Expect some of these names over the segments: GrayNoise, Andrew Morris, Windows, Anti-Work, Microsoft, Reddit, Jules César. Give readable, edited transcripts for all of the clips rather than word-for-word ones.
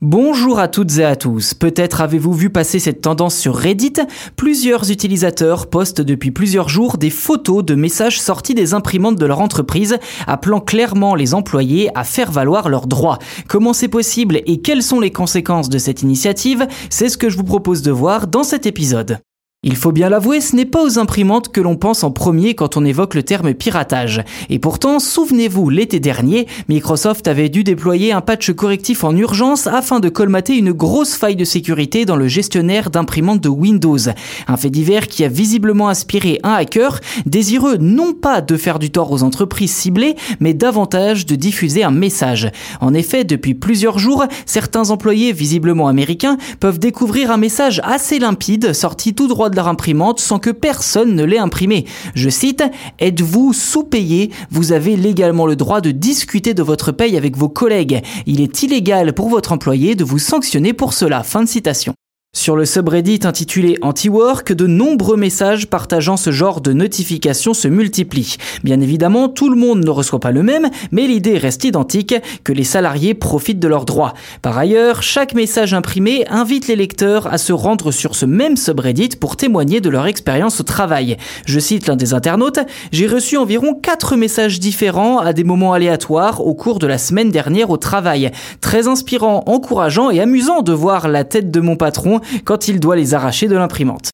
Bonjour à toutes et à tous. Peut-être avez-vous vu passer cette tendance sur Reddit. Plusieurs utilisateurs postent depuis plusieurs jours des photos de messages sortis des imprimantes de leur entreprise, appelant clairement les employés à faire valoir leurs droits. Comment c'est possible et quelles sont les conséquences de cette initiative? C'est ce que je vous propose de voir dans cet épisode. Il faut bien l'avouer, ce n'est pas aux imprimantes que l'on pense en premier quand on évoque le terme piratage. Et pourtant, souvenez-vous, l'été dernier, Microsoft avait dû déployer un patch correctif en urgence afin de colmater une grosse faille de sécurité dans le gestionnaire d'imprimantes de Windows. Un fait divers qui a visiblement inspiré un hacker, désireux non pas de faire du tort aux entreprises ciblées, mais davantage de diffuser un message. En effet, depuis plusieurs jours, certains employés visiblement américains peuvent découvrir un message assez limpide sorti tout droit de leur imprimante sans que personne ne l'ait imprimé. Je cite « Êtes-vous sous-payé? Vous avez légalement le droit de discuter de votre paye avec vos collègues. Il est illégal pour votre employé de vous sanctionner pour cela. » Fin de citation. Sur le subreddit intitulé Anti-Work, de nombreux messages partageant ce genre de notifications se multiplient. Bien évidemment, tout le monde ne reçoit pas le même, mais l'idée reste identique, que les salariés profitent de leurs droits. Par ailleurs, chaque message imprimé invite les lecteurs à se rendre sur ce même subreddit pour témoigner de leur expérience au travail. Je cite l'un des internautes, « J'ai reçu environ 4 messages différents à des moments aléatoires au cours de la semaine dernière au travail. Très inspirant, encourageant et amusant de voir la tête de mon patron quand il doit les arracher de l'imprimante. »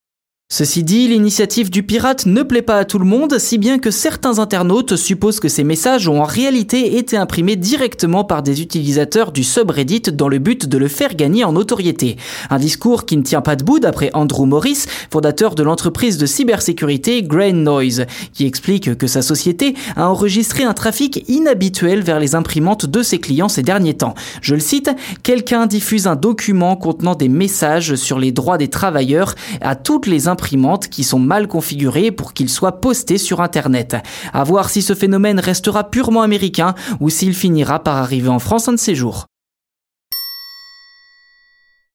Ceci dit, l'initiative du pirate ne plaît pas à tout le monde, si bien que certains internautes supposent que ces messages ont en réalité été imprimés directement par des utilisateurs du subreddit dans le but de le faire gagner en notoriété. Un discours qui ne tient pas debout d'après Andrew Morris, fondateur de l'entreprise de cybersécurité GrayNoise, qui explique que sa société a enregistré un trafic inhabituel vers les imprimantes de ses clients ces derniers temps. Je le cite, « Quelqu'un diffuse un document contenant des messages sur les droits des travailleurs à toutes les imprimantes qui sont mal configurées pour qu'ils soient postés sur Internet. » À voir si ce phénomène restera purement américain ou s'il finira par arriver en France un de ces jours.